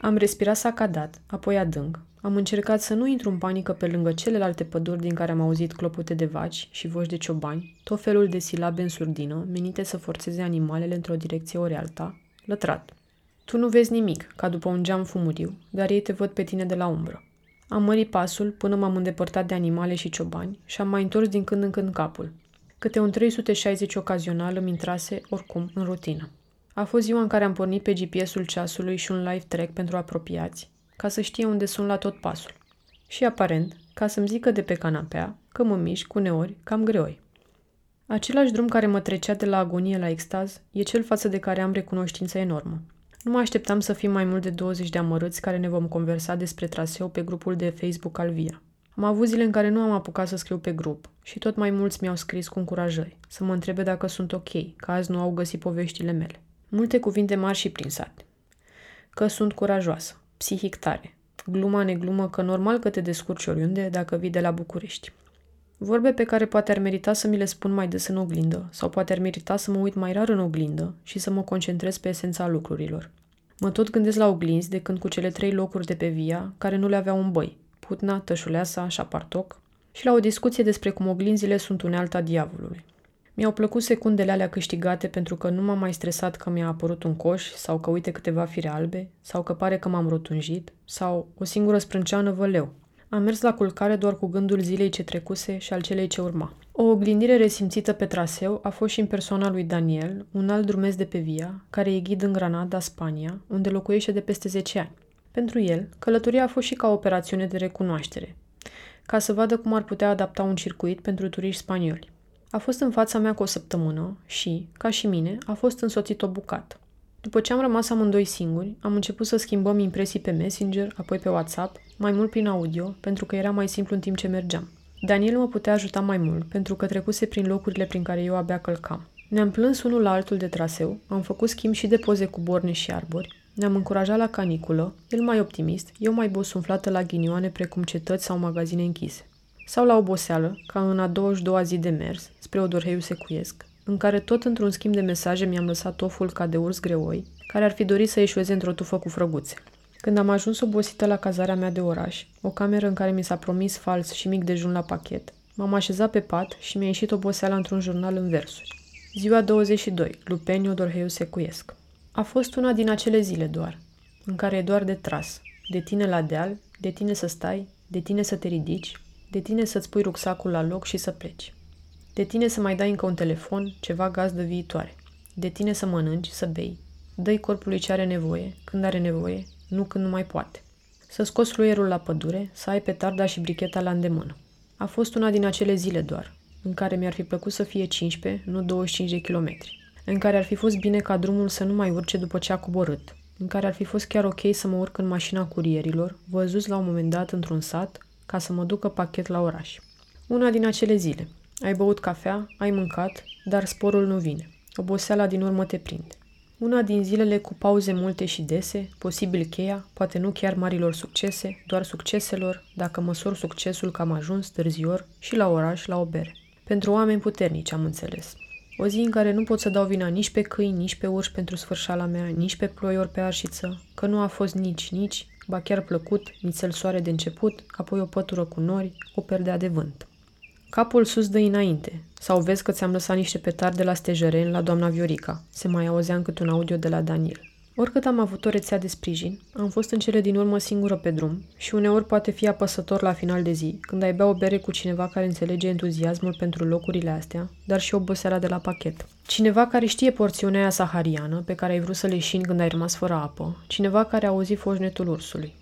Am respirat sacadat, apoi adânc. Am încercat să nu intru în panică pe lângă celelalte păduri din care am auzit clopote de vaci și voci de ciobani, tot felul de silabe în surdină, menite să forțeze animalele într-o direcție ori alta, lătrat. Tu nu vezi nimic, ca după un geam fumuriu, dar ei te văd pe tine de la umbră. Am mărit pasul până m-am îndepărtat de animale și ciobani și am mai întors din când în când capul. Câte un trei sute șaizeci ocazional îmi intrase, oricum, în rutină. A fost ziua în care am pornit pe G P S-ul ceasului și un live track pentru apropiați, ca să știe unde sunt la tot pasul. Și aparent, ca să-mi zică de pe canapea, că mă mișc, uneori, cam greoi. Același drum care mă trecea de la agonie la extaz e cel față de care am recunoștință enormă. Nu mă așteptam să fim mai mult de douăzeci de amărâți care ne vom conversa despre traseu pe grupul de Facebook al Via. Am avut zile în care nu am apucat să scriu pe grup și tot mai mulți mi-au scris cu încurajări, să mă întrebe dacă sunt ok, că azi nu au găsit poveștile mele. Multe cuvinte mari și prin sat. Că sunt curajoasă, psihic tare, gluma neglumă că normal că te descurci oriunde dacă vii de la București. Vorbe pe care poate ar merita să mi le spun mai des în oglindă sau poate ar merita să mă uit mai rar în oglindă și să mă concentrez pe esența lucrurilor. Mă tot gândesc la oglinzi de când cu cele trei locuri de pe Via care nu le aveau un băi, Putna, Tășuleasa, Șapartoc, și la o discuție despre cum oglinzile sunt unealta diavolului. Mi-au plăcut secundele alea câștigate pentru că nu m-am mai stresat că mi-a apărut un coș sau că uite câteva fire albe sau că pare că m-am rotunjit sau o singură sprânceană văleu. Am mers la culcare doar cu gândul zilei ce trecuse și al celei ce urma. O oglindire resimțită pe traseu a fost și în persoana lui Daniel, un alt drumes de pe Via, care e ghid în Granada, Spania, unde locuiește de peste zece ani. Pentru el, călătoria a fost și ca operațiune de recunoaștere, ca să vadă cum ar putea adapta un circuit pentru turiști spanioli. A fost în fața mea cu o săptămână și, ca și mine, a fost însoțit o bucată. După ce am rămas amândoi singuri, am început să schimbăm impresii pe Messenger, apoi pe WhatsApp, mai mult prin audio, pentru că era mai simplu în timp ce mergeam. Daniel mă putea ajuta mai mult, pentru că trecuse prin locurile prin care eu abia călcam. Ne-am plâns unul la altul de traseu, am făcut schimb și de poze cu borne și arbori, ne-am încurajat la caniculă, el mai optimist, eu mai bosunflată la ghinioane precum cetăți sau magazine închise. Sau la oboseală, ca în a douăzeci și doua zi de mers, spre Odorheiu Secuiesc, în care tot într-un schimb de mesaje mi-am lăsat oful ca de urs greoi, care ar fi dorit să ieșueze într-o tufă cu frăguțe. Când am ajuns obosită la cazarea mea de oraș, o cameră în care mi s-a promis fals și mic dejun la pachet, m-am așezat pe pat și mi-a ieșit oboseala într-un jurnal în versuri. Ziua douăzeci și doi, Lupeni, Odorheiu Secuiesc. A fost una din acele zile doar, în care e doar de tras, de tine la deal, de tine să stai, de tine să te ridici, de tine să-ți pui rucsacul la loc și să pleci. De tine să mai dai încă un telefon, ceva gazdă viitoare. De tine să mănânci, să bei. Dă-i corpului ce are nevoie, când are nevoie, nu când nu mai poate. Să scoți fluierul la pădure, să ai petarda și bricheta la îndemână. A fost una din acele zile doar, în care mi-ar fi plăcut să fie cincisprezece, nu douăzeci și cinci de kilometri. În care ar fi fost bine ca drumul să nu mai urce după ce a coborât. În care ar fi fost chiar ok să mă urc în mașina curierilor, văzuți la un moment dat într-un sat, ca să mă ducă pachet la oraș. Una din acele zile. Ai băut cafea, ai mâncat, dar sporul nu vine. Oboseala din urmă te prinde. Una din zilele cu pauze multe și dese, posibil cheia, poate nu chiar marilor succese, doar succeselor, dacă măsor succesul că am ajuns târzior și la oraș, la o bere. Pentru oameni puternici, am înțeles. O zi în care nu pot să dau vina nici pe câini, nici pe urși pentru sfârșala mea, nici pe ploi ori pe arșiță, că nu a fost nici, nici, ba chiar plăcut, nițel soare de început, apoi o pătură cu nori, o perdea de vânt. Capul sus dă înainte, sau vezi că ți-am lăsat niște petarde la stejăren la doamna Viorica, se mai auzea încât un audio de la Daniel. Oricât am avut o rețea de sprijin, am fost în cele din urmă singură pe drum și uneori poate fi apăsător la final de zi, când ai bea o bere cu cineva care înțelege entuziasmul pentru locurile astea, dar și oboseala de la pachet. Cineva care știe porțiunea aia sahariană pe care ai vrut să leșini când ai rămas fără apă, cineva care a auzit foșnetul ursului.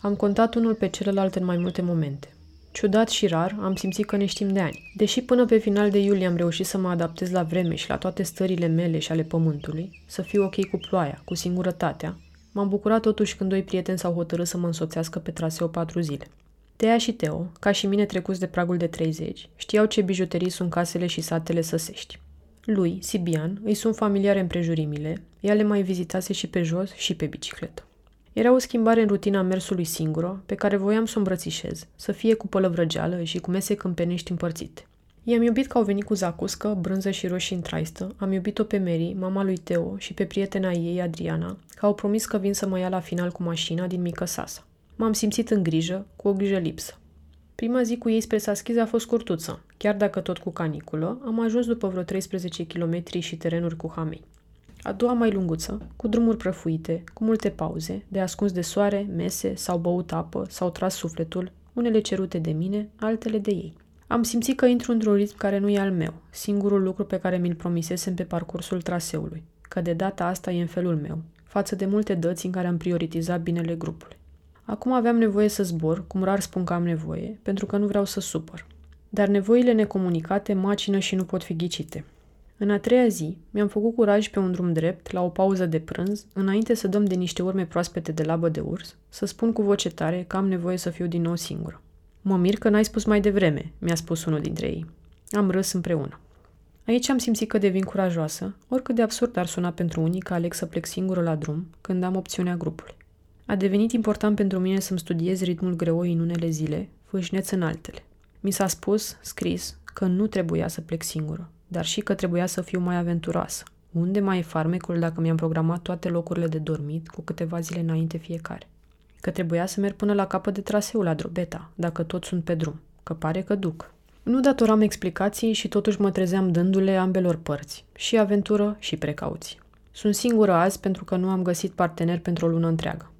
Am contat unul pe celălalt în mai multe momente. Ciudat și rar, am simțit că ne știm de ani. Deși până pe final de iulie am reușit să mă adaptez la vreme și la toate stările mele și ale pământului, să fiu ok cu ploaia, cu singurătatea, m-am bucurat totuși când doi prieteni s-au hotărât să mă însoțească pe traseu patru zile. Tea și Teo, ca și mine trecuți de pragul de treizeci, știau ce bijuterii sunt casele și satele săsești. Lui, sibian, îi sunt familiare împrejurimile, ea le mai vizitase și pe jos și pe bicicletă. Era o schimbare în rutina mersului singură, pe care voiam să o îmbrățișez, să fie cu pălăvrăgeală și cu mese câmpenești împărțite. I-am iubit că au venit cu zacuscă, brânză și roșii în traistă, am iubit-o pe Mary, mama lui Teo și pe prietena ei, Adriana, că au promis că vin să mă ia la final cu mașina din Mică Sasa. M-am simțit în grijă, cu o grijă lipsă. Prima zi cu ei spre Saschiza a fost scurtuță, chiar dacă tot cu caniculă, am ajuns după vreo treisprezece kilometri și terenuri cu hamei. A doua mai lunguță, cu drumuri prăfuite, cu multe pauze, de ascuns de soare, mese, s-au băut apă, s-au tras sufletul, unele cerute de mine, altele de ei. Am simțit că intru într-un ritm care nu e al meu, singurul lucru pe care mi-l promisesem pe parcursul traseului, că de data asta e în felul meu, față de multe dăți în care am prioritizat binele grupului. Acum aveam nevoie să zbor, cum rar spun că am nevoie, pentru că nu vreau să supăr. Dar nevoile necomunicate macină și nu pot fi ghicite. În a treia zi, mi-am făcut curaj pe un drum drept, la o pauză de prânz, înainte să dăm de niște urme proaspete de labă de urs, să spun cu voce tare că am nevoie să fiu din nou singură. Mă mir că n-ai spus mai devreme, mi-a spus unul dintre ei. Am râs împreună. Aici am simțit că devin curajoasă, oricât de absurd ar suna pentru unii că aleg să plec singură la drum, când am opțiunea grupului. A devenit important pentru mine să-mi studiez ritmul greoi în unele zile, fâșneț în altele. Mi s-a spus, scris, că nu trebuia să plec singură, dar și că trebuia să fiu mai aventuroasă. Unde mai e farmecul dacă mi-am programat toate locurile de dormit cu câteva zile înainte fiecare? Că trebuia să merg până la capăt de traseu la Drobeta, dacă toți sunt pe drum, că pare că duc. Nu datoram explicații și totuși mă trezeam dându-le ambelor părți, și aventură și precauții. Sunt singură azi pentru că nu am găsit partener pentru o lună întreagă.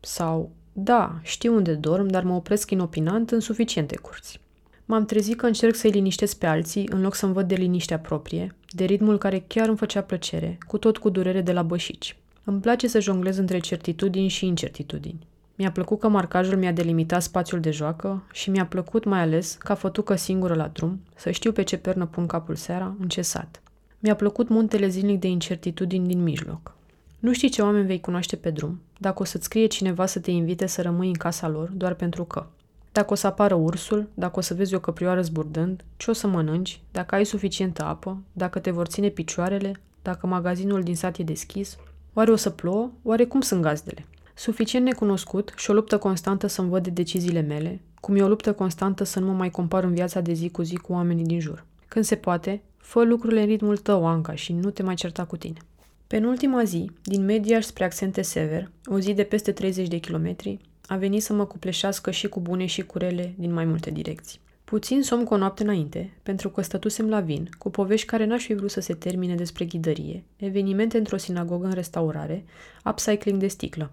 Sau, da, știu unde dorm, dar mă opresc inopinant în suficiente curți. M-am trezit că încerc să-i liniștesc pe alții în loc să-mi văd de liniștea proprie, de ritmul care chiar îmi făcea plăcere, cu tot cu durere de la bășici. Îmi place să jonglez între certitudini și incertitudini. Mi-a plăcut că marcajul mi-a delimitat spațiul de joacă și mi-a plăcut mai ales, ca fătucă singură la drum, să știu pe ce pernă pun capul seara, în ce sat. Mi-a plăcut muntele zilnic de incertitudini din mijloc. Nu știi ce oameni vei cunoaște pe drum, dacă o să-ți scrie cineva să te invite să rămâi în casa lor doar pentru că. Dacă o să apară ursul, dacă o să vezi o căprioară zburdând, ce o să mănânci, dacă ai suficientă apă, dacă te vor ține picioarele, dacă magazinul din sat e deschis, oare o să plouă, oare cum sunt gazdele? Suficient necunoscut și o luptă constantă să-mi văd de deciziile mele, cum e o luptă constantă să nu mă mai compar în viața de zi cu zi cu oamenii din jur. Când se poate, fă lucrurile în ritmul tău, Anca, și nu te mai certa cu tine. Penultima zi, din Mediaș spre Accente Sever, o zi de peste treizeci de kilometri, a venit să mă cupleșească și cu bune și cu rele din mai multe direcții. Puțin somn cu o noapte înainte, pentru că stătusem la vin, cu povești care n-aș fi vrut să se termine despre ghidărie, evenimente într-o sinagogă în restaurare, upcycling de sticlă.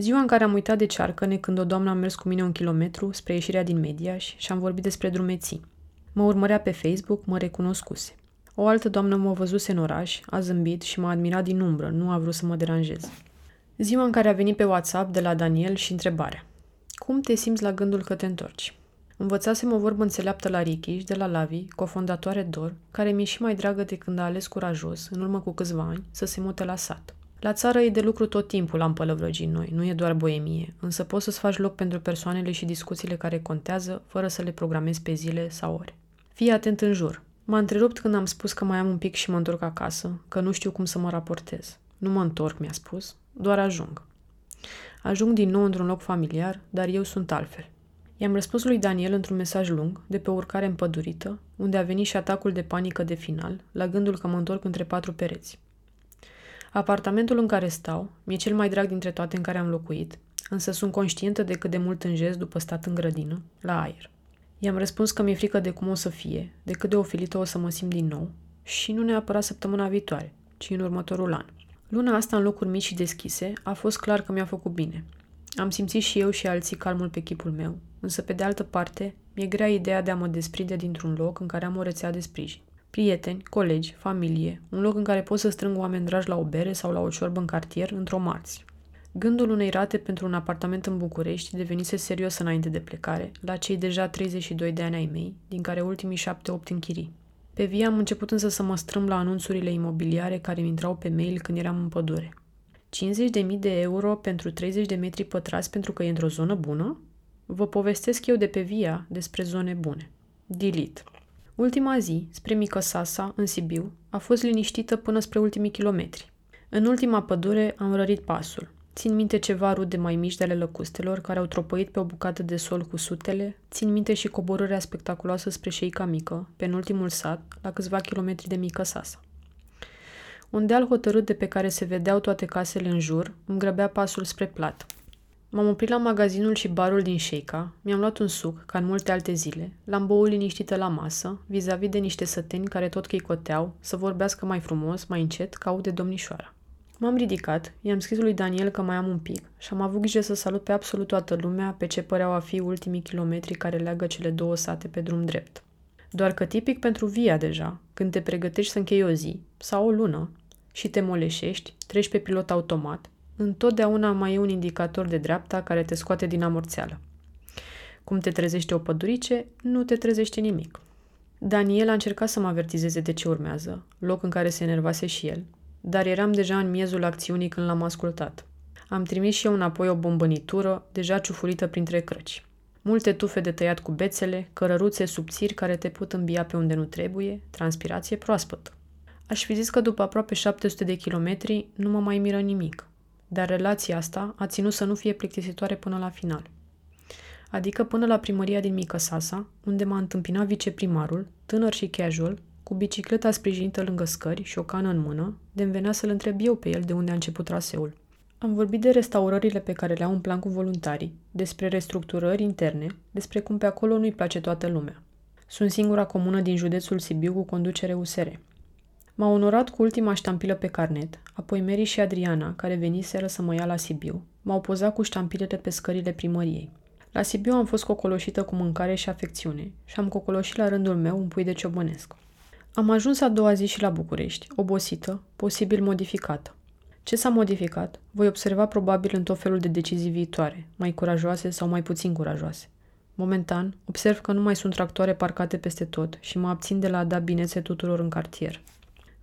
Ziua în care am uitat de cearcăne când o doamnă a mers cu mine un kilometru spre ieșirea din Mediaș și am vorbit despre drumeții. Mă urmărea pe Facebook, mă recunoscuse. O altă doamnă mă văzuse în oraș, a zâmbit și m-a admirat din umbră, nu a vrut să mă deranjez. Ziua în care a venit pe WhatsApp de la Daniel și întrebarea. Cum te simți la gândul că te întorci? Învățasem o vorbă înțeleaptă la Ricky și de la Lavi, cofondatoare D O R, care mi-e și mai dragă de când a ales curajos, în urmă cu câțiva ani, să se mute la sat. La țară e de lucru tot timpul, am pălăvrăgit noi, nu e doar boemie, însă poți să-ți faci loc pentru persoanele și discuțiile care contează, fără să le programezi pe zile sau ore. Fii atent în jur. M-a întrerupt când am spus că mai am un pic și mă întorc acasă, că nu știu cum să mă raportez. Nu mă întorc, mi-a spus, doar ajung. Ajung din nou într-un loc familiar, dar eu sunt altfel. I-am răspuns lui Daniel într-un mesaj lung, de pe o urcare împădurită, unde a venit și atacul de panică de final, la gândul că mă întorc între patru pereți. Apartamentul în care stau mi-e cel mai drag dintre toate în care am locuit, însă sunt conștientă de cât de mult tânjesc după stat în grădină, la aer. I-am răspuns că mi-e frică de cum o să fie, de cât de ofilită o să mă simt din nou și nu neapărat săptămâna viitoare, ci în următorul an. Luna asta în locuri mici și deschise a fost clar că mi-a făcut bine. Am simțit și eu și alții calmul pe chipul meu, însă pe de altă parte mi-e grea ideea de a mă desprinde dintr-un loc în care am o rețea de sprijin. Prieteni, colegi, familie, un loc în care pot să strâng oameni dragi la o bere sau la o ciorbă în cartier într-o marți. Gândul unei rate pentru un apartament în București devenise serios înainte de plecare, la cei deja treizeci și doi de ani ai mei, din care ultimii șapte-opt în chirii. Pe Via am început însă să mă strâmb la anunțurile imobiliare care mi intrau pe mail când eram în pădure. cincizeci de mii de euro pentru treizeci de metri pătrați pentru că e într-o zonă bună? Vă povestesc eu de pe Via despre zone bune. Delete. Ultima zi, spre Micăsasa, în Sibiu, a fost liniștită până spre ultimii kilometri. În ultima pădure am rărit pasul. Țin minte ceva rude mai mici de ale lăcustelor care au tropăit pe o bucată de sol cu sutele, țin minte și coborârea spectaculoasă spre Șeica Mică, penultimul sat, la câțiva kilometri de Micăsasa. Un deal hotărât de pe care se vedeau toate casele în jur îmi grăbea pasul spre Plat. M-am oprit la magazinul și barul din Șeica, mi-am luat un suc, ca în multe alte zile, l-am băut liniștită la masă, vis-a-vis de niște săteni care tot chicoteau să vorbească mai frumos, mai încet, ca aude domnișoara. M-am ridicat, i-am scris lui Daniel că mai am un pic și am avut grijă să salut pe absolut toată lumea pe ce păreau a fi ultimii kilometri care leagă cele două sate pe drum drept. Doar că tipic pentru Via deja, când te pregătești să închei o zi sau o lună și te moleșești, treci pe pilot automat, întotdeauna mai e un indicator de dreapta care te scoate din amorțeală. Cum te trezește o pădurice, nu te trezește nimic. Daniel a încercat să mă avertizeze de ce urmează, loc în care se enervase și el, dar eram deja în miezul acțiunii când l-am ascultat. Am trimis și eu înapoi o bombănitură, deja ciufurită printre crăci. Multe tufe de tăiat cu bețele, cărăruțe subțiri care te pot îmbia pe unde nu trebuie, transpirație proaspătă. Aș fi zis că după aproape șapte sute de kilometri nu mă mai miră nimic. Dar relația asta a ținut să nu fie plictisitoare până la final. Adică până la primăria din Micăsasa, unde m-a întâmpinat viceprimarul, tânăr și casual, cu bicicleta sprijinită lângă scări și o cană în mână, de-mi venea să-l întreb eu pe el de unde a început traseul. Am vorbit de restaurările pe care le au în plan cu voluntarii, despre restructurări interne, despre cum pe acolo nu-i place toată lumea. Sunt singura comună din județul Sibiu cu conducere U S R. M-a onorat cu ultima ștampilă pe carnet, apoi Mary și Adriana, care veniseră să mă ia la Sibiu, m-au pozat cu ștampilele pe scările primăriei. La Sibiu am fost cocoloșită cu mâncare și afecțiune și am cocoloșit la rândul meu un pui de ciobănesc. Am ajuns a doua zi și la București, obosită, posibil modificată. Ce s-a modificat, voi observa probabil în tot felul de decizii viitoare, mai curajoase sau mai puțin curajoase. Momentan, observ că nu mai sunt tractoare parcate peste tot și mă abțin de la a da binețe tuturor în cartier.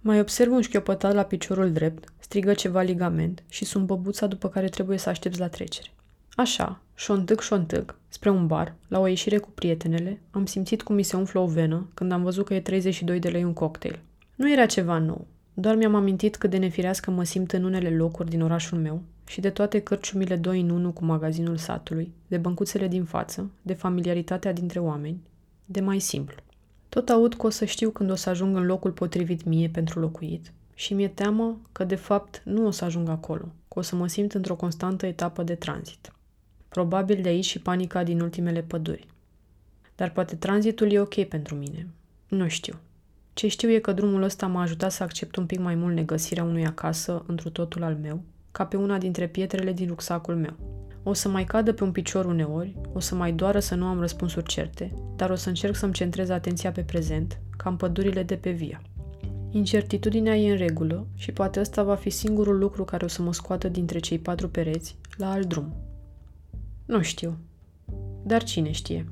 Mai observ un șchiopătat la piciorul drept, strigă ceva ligament și sunt băbuța după care trebuie să aștepți la trecere. Așa, șontâc, șontâc, spre un bar, la o ieșire cu prietenele, am simțit cum mi se umflă o venă când am văzut că e treizeci și doi de lei un cocktail. Nu era ceva nou, doar mi-am amintit cât de nefirească mă simt în unele locuri din orașul meu și de toate cărciumile doi în unu cu magazinul satului, de băncuțele din față, de familiaritatea dintre oameni, de mai simplu. Tot aud că o să știu când o să ajung în locul potrivit mie pentru locuit și mi-e teamă că, de fapt, nu o să ajung acolo, că o să mă simt într-o constantă etapă de tranzit. Probabil de aici și panica din ultimele păduri. Dar poate tranzitul e ok pentru mine. Nu știu. Ce știu e că drumul ăsta m-a ajutat să accept un pic mai mult negăsirea unui acasă întru totul al meu, ca pe una dintre pietrele din rucsacul meu. O să mai cadă pe un picior uneori, o să mai doară să nu am răspunsuri certe, dar o să încerc să-mi centrez atenția pe prezent, ca în pădurile de pe via. Incertitudinea e în regulă și poate ăsta va fi singurul lucru care o să mă scoată dintre cei patru pereți la alt drum. Nu știu, dar cine știe?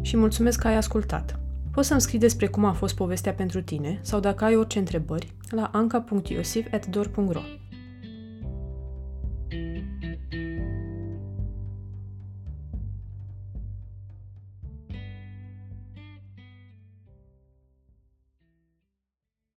Și mulțumesc că ai ascultat! Poți să-mi scrii despre cum a fost povestea pentru tine sau dacă ai orice întrebări la anca punct iosif at dor punct ro.